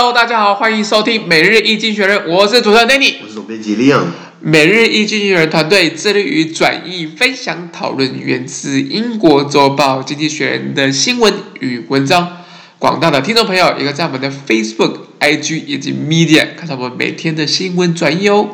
Hello， 大家好，欢迎收听每日一经学人，我是主持人 Nanny， 我是总编辑 Lion。每日一经学人团队致力于转译、分享、讨论源自英国周报《经济学人》的新闻与文章。广大的听众朋友，也可以在我们的 Facebook、IG 以及 Media 看到我们每天的新闻转译哦。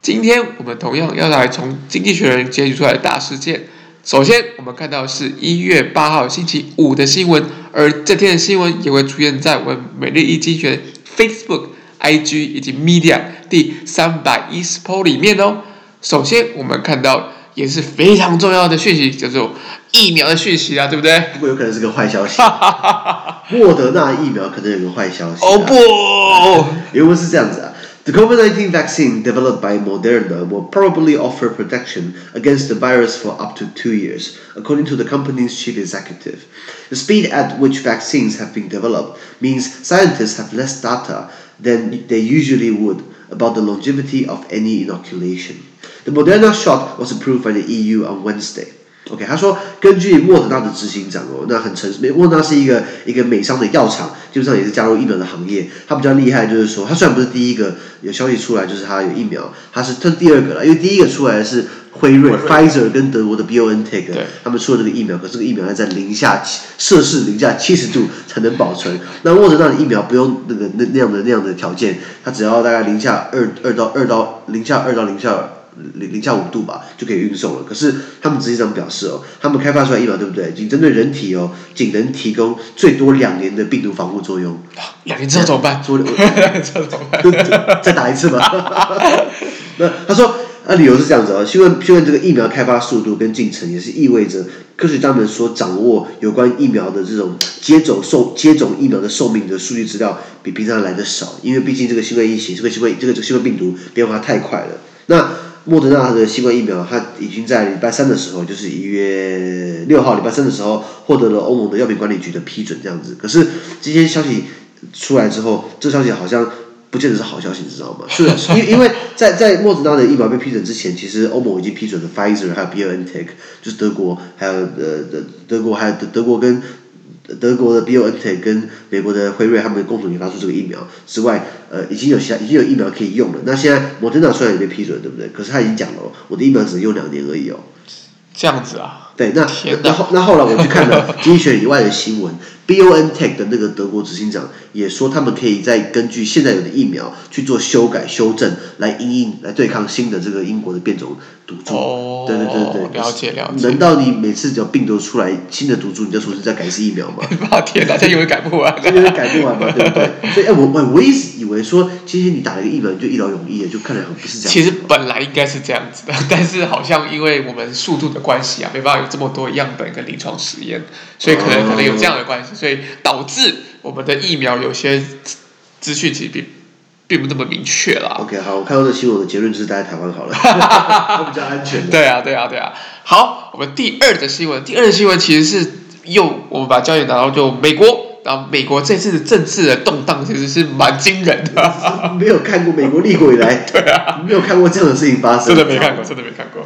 今天我们同样要来从《经济学人》截取出来的大事件。首先，我们看到是1月8号星期五的新闻，而这天的新闻也会出现在我们每日一经学人 Facebook、IG 以及 Media 第310 post 里面哦。首先，我们看到也是非常重要的讯息，叫做疫苗的讯息啊，对不对？不过有可能是个坏消息。莫德纳疫苗可能有个坏消息。哦不，因为是这样子啊。The COVID-19 vaccine developed by Moderna will probably offer protection against the virus for up to 2 years, according to the company's chief executive. The speed at which vaccines have been developed means scientists have less data than they usually would about the longevity of any inoculation. The Moderna shot was approved by the EU on Wednesday.OK， 他说，根据莫德纳的执行长哦，那很诚实，莫德纳是一个美商的药厂，基本上也是加入疫苗的行业。他比较厉害就是说，他虽然不是第一个有消息出来，就是他有疫苗，他第二个了，因为第一个出来的是辉瑞 Pfizer 跟德国的 BioNTech， 他们出了这个疫苗，可是这个疫苗要在摄氏零下70度才能保存。那莫德纳的疫苗不用那样的条件，它只要大概零下5度吧，就可以运送了。可是他们执行长表示哦，他们开发出来疫苗，对不对？仅针对人体哦，仅能提供最多2年的病毒防护作用。2年之后怎么办？再打一次吧。那他说，理由是这样子哦，询问这个疫苗开发速度跟进程，也是意味着科学家们所掌握有关疫苗的这种接种疫苗的寿命的数据资料，比平常来的少，因为毕竟这个新冠疫情，这个新冠病毒变化太快了。那莫德纳的新冠疫苗，它已经在礼拜三的时候，就是1月6号礼拜三的时候，获得了欧盟的药品管理局的批准，这样子。可是今天消息出来之后，这消息好像不见得是好消息，你知道吗？是，因为在莫德纳的疫苗被批准之前，其实欧盟已经批准了 Pfizer 还有 BioNTech， 就是德国的 BioNTech 跟美国的辉瑞他们共同研发出这个疫苗之外，已经有疫苗可以用了。那现在Moderna虽然也被批准，对不对？可是他已经讲了，我的疫苗只能用2年而已哦。这样子啊？对，那后来我去看了经济学以外的新闻，BioNTech 的那个德国执行长也说，他们可以再根据现在有的疫苗去做修改修正，来对抗新的这个英国的变种毒株。哦，对，了解。难道你每次只要病毒出来新的毒株，你就重新再改一次疫苗吗？天哪，这永远改不完，嘛，对不对？所以，我一直以为说，其实你打了一个疫苗你就一劳永逸了，就看来不是这样。其实本来应该是这样子的，但是好像因为我们速度的关系啊，没办法有这么多样本跟临床实验，所以可能有这样的关系，所以导致我们的疫苗有些资讯其实并不那么明确啦。OK， 好，我看到这新闻的结论就是待在台湾好了，它比较安全。对啊。好，我们第二的新闻其实是我们把焦点拿到就美国。然后美国这次政治的动荡其实是蛮惊人的，没有看过美国立国以来，对啊，没有看过这样的事情发生，真的没看过。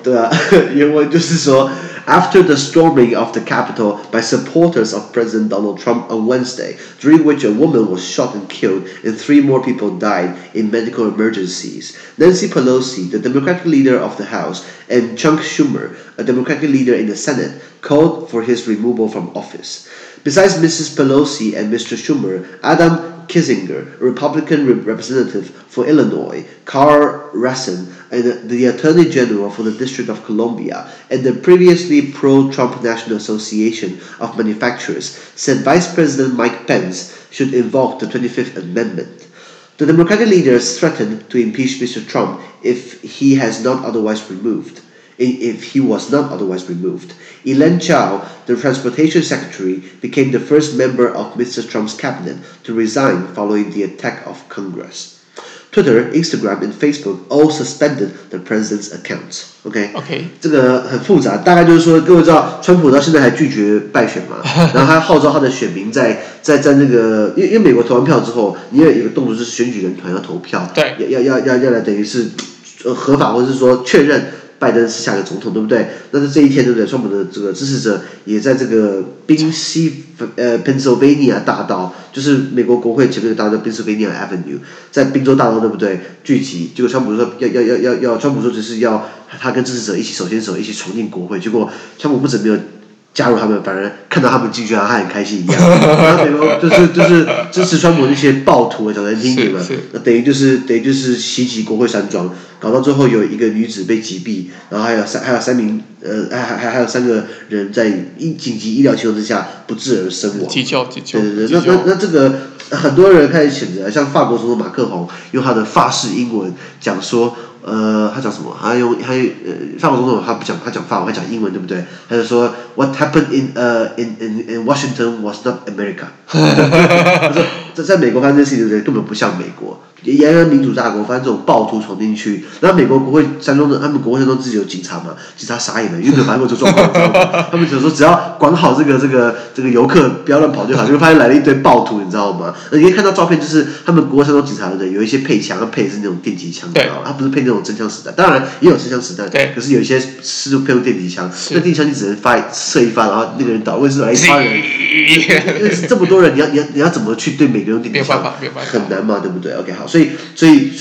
对啊，原文就是说 ，After the storming of the Capitol by supporters of President Donald Trump on Wednesday, during which a woman was shot and killed and 3 more people died in medical emergencies, Nancy Pelosi, the Democratic leader of the House, and Chuck Schumer, a Democratic leader in the Senate, called for his removal from office.Besides Mrs. Pelosi and Mr. Schumer, Adam Kinzinger, a Republican representative for Illinois, Karl Racine, and the Attorney General for the District of Columbia, and the previously pro-Trump National Association of Manufacturers, said Vice President Mike Pence should invoke the 25th Amendment. The Democratic leaders threatened to impeach Mr. Trump if he was not otherwise removed. Elaine Chao, the transportation secretary, became the first member of Mr. Trump's cabinet to resign following the attack of Congress. Twitter, Instagram, and Facebook all suspended the president's accounts. OK， 这个很复杂，大概就是说，各位知道，川普到现在还拒绝败选嘛，然后他号召他的选民在那个，因为美国投完票之后，你也有个动作是选举人团要投票，对，要来等于是合法或者是说确认拜登是下个总统，对不对？那在这一天，对不对？川普的这个支持者也在这个宾夕Pennsylvania 大道，就是美国国会前面的大道 Pennsylvania Avenue， 在宾州大道，对不对？聚集，结果川普说川普说就是要他跟支持者一起手牵手一起闯进国会，结果川普不止没有加入他们，反而看到他们进去，他很开心一样。然后美国就是支持川普那些暴徒，讲难听点嘛，那等于就是袭击国会山庄，搞到最后有一个女子被击毙，然后还有三个人在紧急医疗情况之下不治而身亡。急救。对，那这个很多人开始谴责，像法国总统马克宏用他的法式英文讲说。他讲什么？法国总统他讲法文，他讲英文，对不对？他就说 What happened in Washington was not America 。他说在美国发生这件事情，对不对？根本不像美国，俨然民主大国，发生这种暴徒闯进去。然后美国国会山庄的，他们国会山庄自己有警察嘛？警察傻眼了，因为没有发生过这状况，他们只说只要管好这个游客，不要乱跑就好。结果发现来了一堆暴徒，你知道吗？你可以看到照片，就是他们国会山庄警察的有一些配枪，配的是那种电击枪，对，他不是配那种真枪实弹，当然也有真枪实弹，对。可是有一些是配用电击枪，那电击枪你只能射一发，然后那个人倒，为什么来一发人？因为这么多人，你要怎么去对每个人用电击枪？很难嘛，对不对 ？OK， 好。所以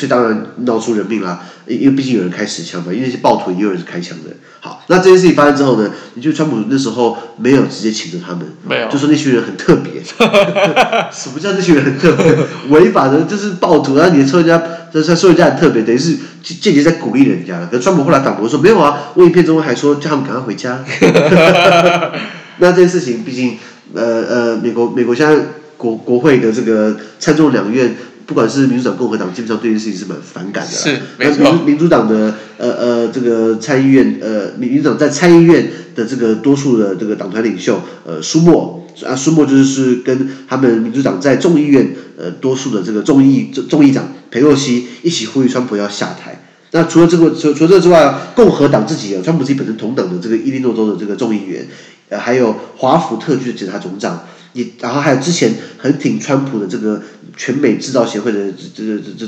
当然闹出人命啦，因为毕竟有人开持枪嘛，因为那些暴徒也有人是开枪的。好，那这件事情发生之后呢，你就川普那时候没有直接谴责他们，没有，就说那群人很特别。什么叫那群人很特别？违法的就是暴徒，然后你抽人家，说人家很特别，等于是间接在鼓励人家了。可是川普后来反驳说没有啊，我影片中还说叫他们赶快回家。那这件事情毕竟美国现在国会的这个参众两院。不管是民主党、共和党，基本上对这件事情是蛮反感的。是，没错。民主党的这个参议院民主党在参议院的这个多数的这个党团领袖舒默就是跟他们民主党在众议院多数的这个众议长佩洛西一起呼吁川普要下台。那除了这之外，共和党自己啊，川普自己本身同党的这个伊利诺州的这个众议员，还有华府特区的检察总长。然后还有之前很挺川普的这个全美制造协会的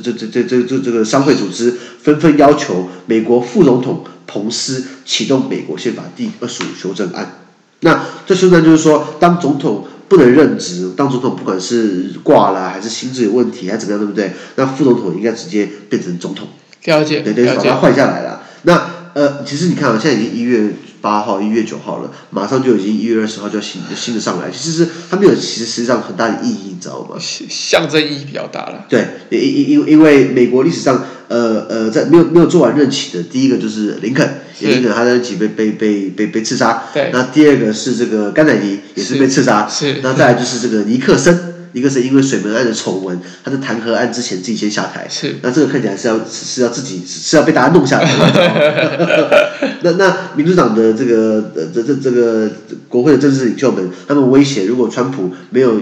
这个商会组织，纷纷要求美国副总统彭斯启动美国宪法第25修正案。那这修正案就是说，当总统不能任职，当总统不管是挂了还是心智有问题还是怎么样，对不对？那副总统应该直接变成总统。了解，对，把它换下来了。那其实你看啊，现在已经1月8号、1月9号了，马上就已经1月20号就要新的上来。其实它没有，其实实际上很大的意义，你知道吗？象征意义比较大了。对，因为美国历史上在没有做完任期的，第一个就是林肯他的任期被刺杀。对。那第二个是这个甘乃迪也是被刺杀。是。那再来就是这个尼克森因为水门案的丑闻，他在弹劾案之前自己先下台，是，那这个看起来是要自己是要被大家弄下来的。那民主党的这个国会的政治领袖们，他们威胁如果川普没有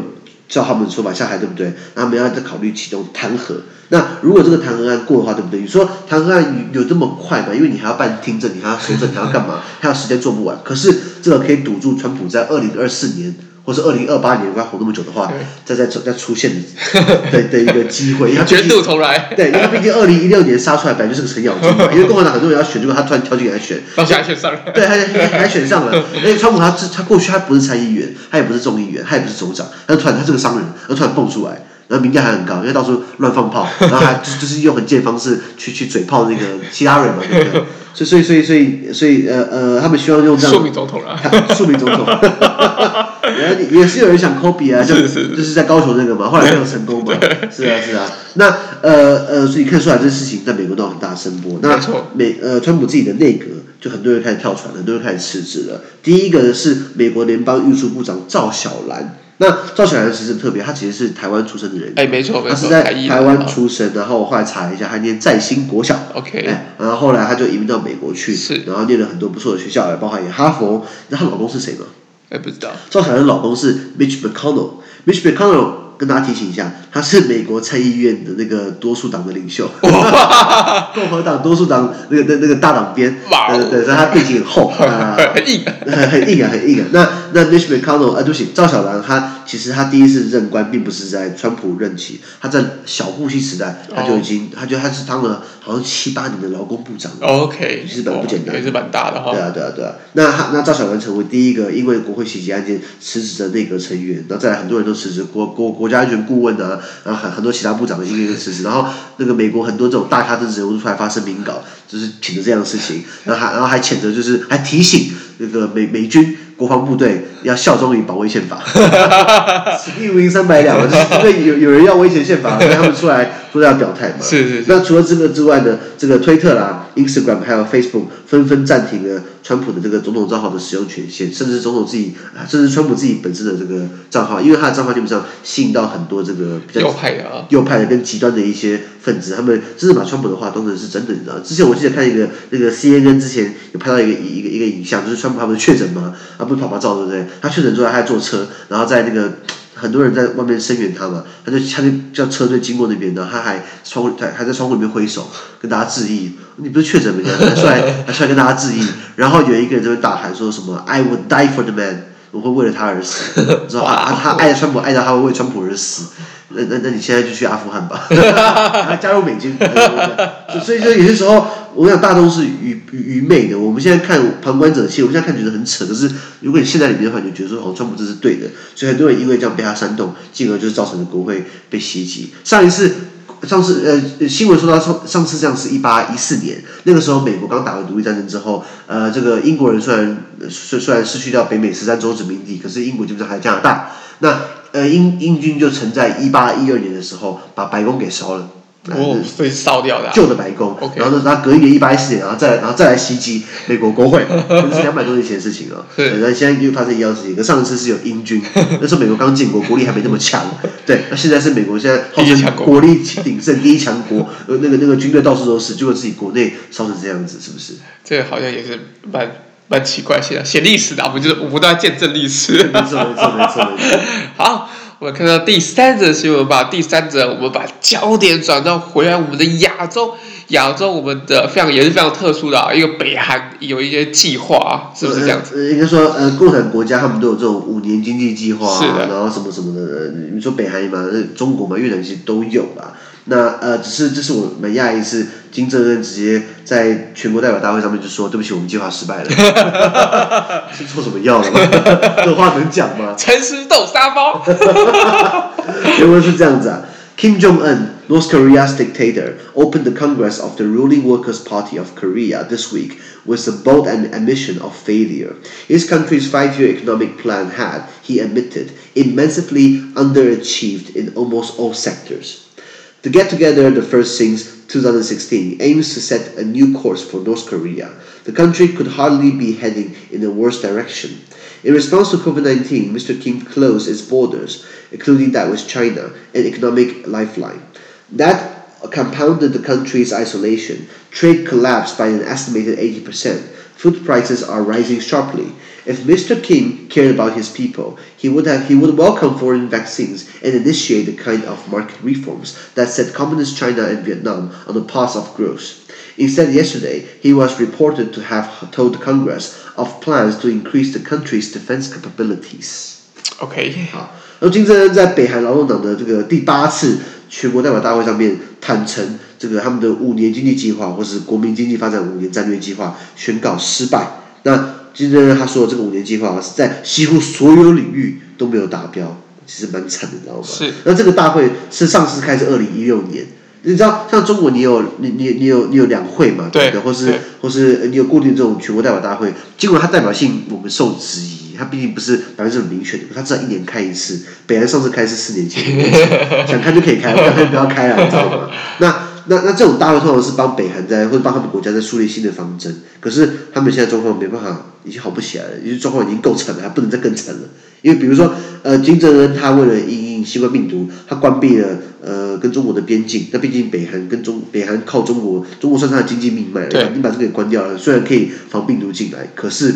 照他们的说法下台，对不对？那他们要再考虑启动弹劾。那如果这个弹劾案过的话，对不对？你说弹劾案有这么快吗？因为你还要办听证，你还要搜证，你还要干嘛？还有时间做不完。可是这个可以堵住川普在2024年。或是2028年，不要活那么久的话，再出现的一个机会，因为卷土重来。对，因为他毕竟2016年杀出来本来就是个程咬金嘛，因为共和党很多人要选，结果他突然跳进来选，到现在选上了。对，还选上了。而且川普他过去他不是参议员，他也不是众议员，他也不是州长，他这个商人，突然蹦出来。然后民调还很高，因为到处乱放炮，然后还就是用很贱的方式去嘴炮那个其他人嘛，对不对？所以他们希望用这样庶民总统啦，庶民总统。然后也是有人想 copy 啊，就是在高雄那个嘛，后来没有成功嘛。是啊。那所以看出来这事情在美国闹很大声波。那川普自己的内阁，就很多人开始跳船，很多人开始辞职了。第一个是美国联邦运输部长赵小兰。那赵小兰其实特别，她其实是台湾出生的人，哎，没错，她是在台湾出生，然后我后来查了一下，她念在兴国小 ，OK， 然后后来她就移民到美国去，是，然后念了很多不错的学校，包括也哈佛。那她老公是谁吗？哎，不知道。赵小兰的老公是 Mitch McConnell，跟大家提醒一下，他是美国参议院的那个多数党的领袖，共和党多数党那个大党边，对，所以他背景很厚，很硬啊。那 Mitch McConnell 对不起，赵小兰，他其实他第一次任官并不是在川普任期，他在小布希时代他就已经，他是当了好像7-8年的劳工部长了。OK， 其实本不简单，也是蛮大的哈。对啊。那赵小兰成为第一个因为国会袭击案件辞职的内阁成员，然后再来很多人都辞职，国家安全顾问啊，然后很多其他部长的因为辞职，然后那个美国很多这种大咖政治人物出来发声明稿，就是谴责这样的事情，然后还谴责，就是还提醒那个美军国防部队要效忠于保卫宪法，此地无银三百两，就是因为有人要威胁宪法，所以他们出来表态嘛。是。那除了这个之外呢，这个推特啦、Instagram 还有 Facebook 纷纷暂停了川普的这个总统账号的使用权限，甚至总统自己，甚至川普自己本身的这个账号，因为他的账号基本上吸引到很多这个比较右派的跟极端的一些分子，他们真的把川普的话当成是真的，你知道？之前我记得看一个那个 CNN 之前有拍到一个影像，就是川普他们确诊嘛，啊不是跑照对不对？他确诊之后，他坐车，然后在那个很多人在外面声援他嘛，他就叫车队经过那边，然后他还在窗户里面挥手跟大家致意，你不是确诊没？还出来跟大家致意，然后有一个人在那边大喊说什么 "I would die for the man"， 我会为了他而死，你知道他爱川普爱到他会为川普而死。那你现在就去阿富汗吧，加入美军。所以说有些时候，我想大众是愚昧的。我们现在看旁观者清，我们现在看觉得很扯。可是如果你现在里面的话，你就觉得说，川普这是对的。所以很多人因为这样被他煽动，进而就造成了国会被袭击。上次新闻说到上次这样是1814年，那个时候美国刚打完独立战争之后，这个英国人虽然失去掉北美13州殖民地，可是英国基本上还有加拿大。那英军就曾在1812年的时候把白宫给烧了，所以烧掉的旧的白宫，然后隔一年1814年，然后再来袭击美国国会，这是200多年前的事情了。对，那现在又发生一样事情，可上一次是有英军，那时候美国刚建国，国力还没那么强。对，那现在是美国现在号称国力鼎盛第一强国，那个军队到处都是，结果自己国内烧成这样子，是不是？这个好像也是蛮奇怪，现在写历史的，我们都在见证历史。没错。好，我们看到第三则新闻吧。第三则，我们把焦点转到回来我们的亚洲，我们的也是非常特殊的，一个北韩有一些计划是不是这样子？应该说，共产国家他们都有这种5年经济计划，然后什么什么的。你说北韩嘛，中国嘛，越南其实都有啦。那只是这是我们亚裔是金正恩直接在全国代表大会上面就说，对不起，我们计划失败了，是做什么药了吗？这话能讲吗？诚实豆沙包，原文是这样子啊。Kim Jong-un, North Korea's dictator, opened the Congress of the ruling Workers' Party of Korea this week with the bold admission of failure. His country's 5-year economic plan had, he admitted, immensely underachieved in almost all sectors.The get-together, the first since 2016, aims to set a new course for North Korea. The country could hardly be heading in a worse direction. In response to COVID-19, Mr. Kim closed its borders, including that with China, an economic lifeline. That compounded the country's isolation. Trade collapsed by an estimated 80%. Food prices are rising sharply.If Mr. Kim cared about his people, he would welcome foreign vaccines and initiate the kind of market reforms that set communist China and Vietnam on the path of growth. Instead, yesterday, he was reported to have told Congress of plans to increase the country's defense capabilities. OK. 好，然后金正恩在北韩劳动党的这个第8次全国代表大会上面坦承这个他们的5年经济计划或是国民经济发展5年战略计划宣告失败。那金正恩他说这个5年计划是在几乎所有领域都没有达标，其实蛮惨的，你知道吗？是。那这个大会是上次开始2016年，你知道像中国你有两会嘛，对，或是你有固定这种全国代表大会，结果它代表性我们受质疑。他毕竟不是100%民选的，他至少1年开一次。北韩上次开是4年前，想开就可以开，不想开不要开了，你知道吗？那这种大会通常是帮北韩在或者帮他们国家在树立新的方针，可是他们现在状况没办法，已经好不起来了，因为状况已经够惨了，还不能再更惨了。因为比如说，金正恩他为了因应新冠病毒，他关闭了跟中国的边境。那毕竟北韩靠中国，中国算是他的经济命脉了，你把这个给关掉了，虽然可以防病毒进来，可是。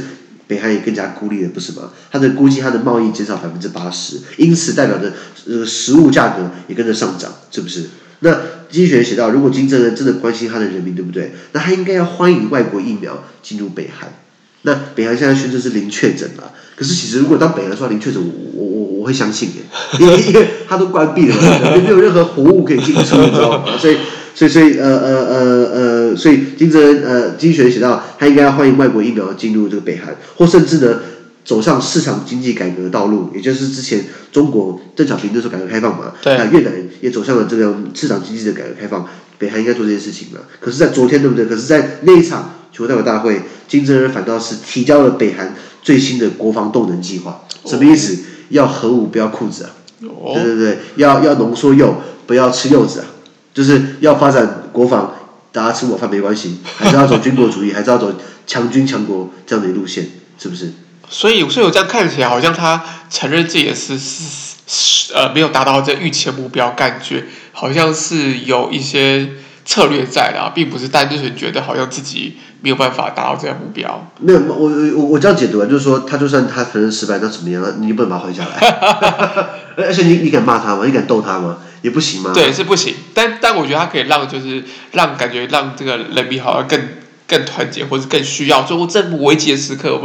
北韩也更加孤立了，不是吗？它的估计它的贸易减少 80%， 因此代表着食物价格也跟着上涨，是不是？那经济学写到，如果金正恩真的关心他的人民，对不对？那他应该要欢迎外国疫苗进入北韩。那北韩现在宣称是零确诊啦，可是其实如果当北韩说零确诊，我会相信耶，因为他都关闭了，没有任何活物可以进出，你知道吗？所以金正恩经济学写到，他应该要欢迎外国疫苗进入这个北韩，或甚至呢走上市场经济改革的道路，也就是之前中国邓小平那时候改革开放嘛，对，越南也走向了这个市场经济的改革开放，北韩应该做这件事情了。可是，在昨天对不对？可是，在那一场全国代表大会，金正恩反倒是提交了北韩最新的国防动能计划，什么意思？要核武不要裤子啊！对对对，要浓缩铀，不要吃柚子啊！就是要发展国防，大家吃我饭没关系，还是要走军国主义，还是要走强军强国这样的路线，是不是？所以我这样看起来，好像他承认自己的没有达到这预期的目标，感觉好像是有一些策略在啦，并不是单纯觉得好像自己没有办法达到这个目标。没有，我这样解读啊，就是说他就算他承认失败，那怎么样？你不能把他换下来。而且你敢骂他吗？你敢逗他吗？也不行吗？对，是不行。但我觉得他可以让，就是让感觉让这个人民好像更团结，或是更需要。所以，这么危急的时刻，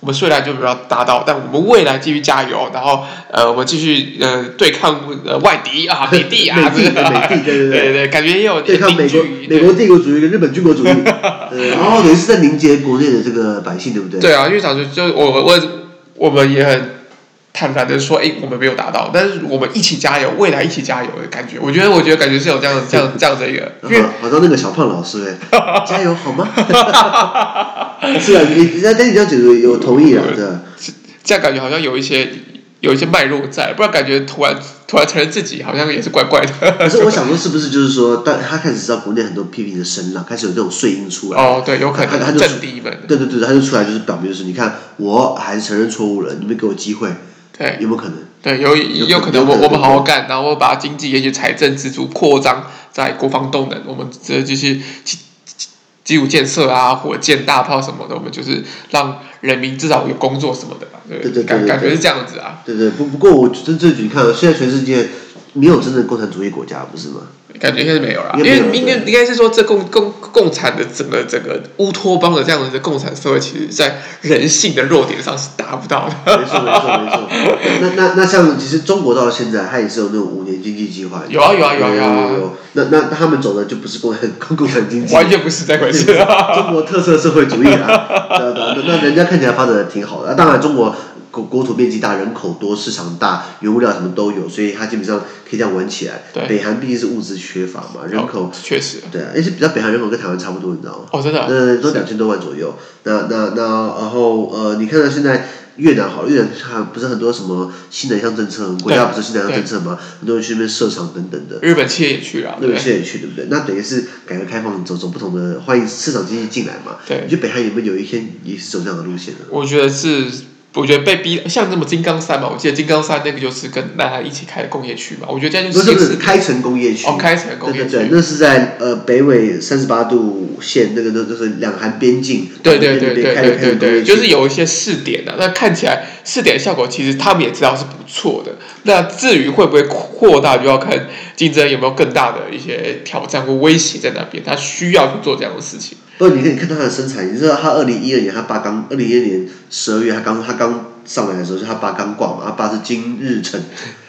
我们虽然就没有达到，但我们未来继续加油，然后我们继续对抗外敌啊，美帝啊，美帝，对，感觉也有对抗美国帝国主义跟日本军国主义，然后等于是在凝结国内的这个百姓，对不对？对啊，因为早就我们也很坦白的说，我们没有达到，但是我们一起加油，未来一起加油的感觉。我觉得感觉是有这样的一个，因为好像那个小胖老师加油好吗？是啊，但你这样解读有同意啊，对啊，这样感觉好像有一些脉络在，不然感觉突然承认自己好像也是怪怪的。可是我想说，是不是就是说，但他开始知道国内很多批评的声浪，开始有这种碎音出来。哦，对，有可能他震低一门。对，他就出来就是表明就是，你看我还是承认错误了，你们给我机会。对，有没有可能？对，有可能。我们好好干，然后把经济、也许财政支柱扩张，在国防动能，我们这就是基础建设啊，火箭、大炮什么的，我们就是让人民至少有工作什么的。对，感觉是这样子啊。对，不过我这局看，现在全世界没有真正共产主义国家，不是吗？感觉应该是没有啦，因为应该是说，这共产的整个乌托邦的这样的共产社会，其实在人性的弱点上是达不到的。没错。那像其实中国到了现在，它也是有那种5年经济计划。有啊。那他们走的就不是共产经济，完全不是这回事。中国特色社会主义啊，那人家看起来发展的挺好的。当然，中国国土面积大，人口多，市场大，原物料什么都有，所以它基本上可以这样玩起来。北韩毕竟是物资缺乏嘛，人口确实对啊，而且比较北韩人口跟台湾差不多，你知道吗？哦，真的、啊，都2000多万左右。那然后你看到现在越南好了，越南不是很多什么新南向政策，国家不是新南向政策吗？很多人去那边设厂等等的。日本企业也去了，日本企业也去，对不对？那等于是改革开放走不同的，欢迎市场经济进来嘛。对，你觉得北韩有没有一天也是走这样的路线呢？我觉得被逼像那么金刚山嘛，我记得金刚山那个就是跟南韩一起开的工业区嘛，我觉得这样就是不是开城工业区？哦，开城工业区，对，那是在北纬38度线那个，那就是两韩边境，对，就是有一些试点啊，那看起来试点效果其实他们也知道是不错的。那至于会不会扩大，就要看金正恩有没有更大的一些挑战或威胁在那边，他需要去做这样的事情。不，你看他的身材，你知道他2012年2012年12月他刚上来的时候，就他爸刚挂嘛，他爸是金日成，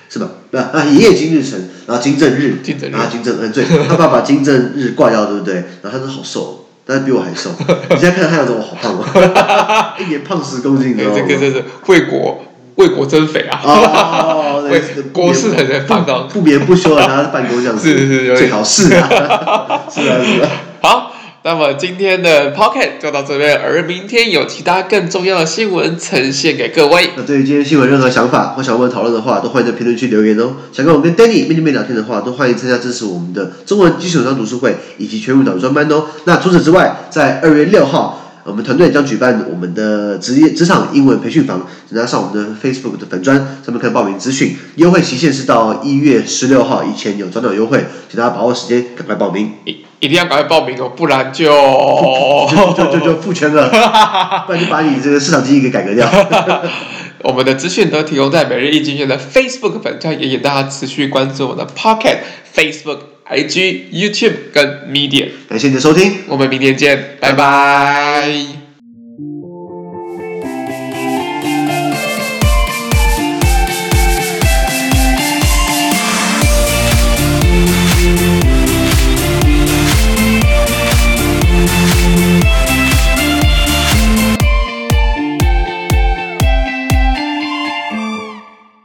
是吧？啊，爷爷金日成，然后金正日，然后金正恩，对，他爸爸金正日挂掉，对不对？然后他说好瘦，但是比我还瘦。你现在看他样子，我好胖哦，一年胖10公斤，你知道吗？这个为国增肥啊！国事很难放到不眠不休的他办公这样子，是最好是啊，是啊，好。那么今天的 Podcast 就到这边，而明天有其他更重要的新闻呈现给各位。那对于今天新闻任何想法或想我们讨论的话，都欢迎在评论区留言哦。想跟我跟 Danny 面对面聊天的话，都欢迎参加支持我们的中文基础上读书会以及全民导读专班哦。那除此之外，在2月6号。我们团队将举办我们的职场英文培训房，大家上我们的 Facebook 的粉专上面看报名资讯，优惠期限是到1月16号以前有转转优惠，请大家把握时间，赶快报名，一定要赶快报名哦，不然就付钱了，不然就把你这个市场经济给改革掉。我们的资讯都提供在每日一经验的 Facebook 粉专，也请大家持续关注我们的 Podcast、Facebook、IG、YouTube 跟 Medium。感谢你的收听，我们明天见，拜拜。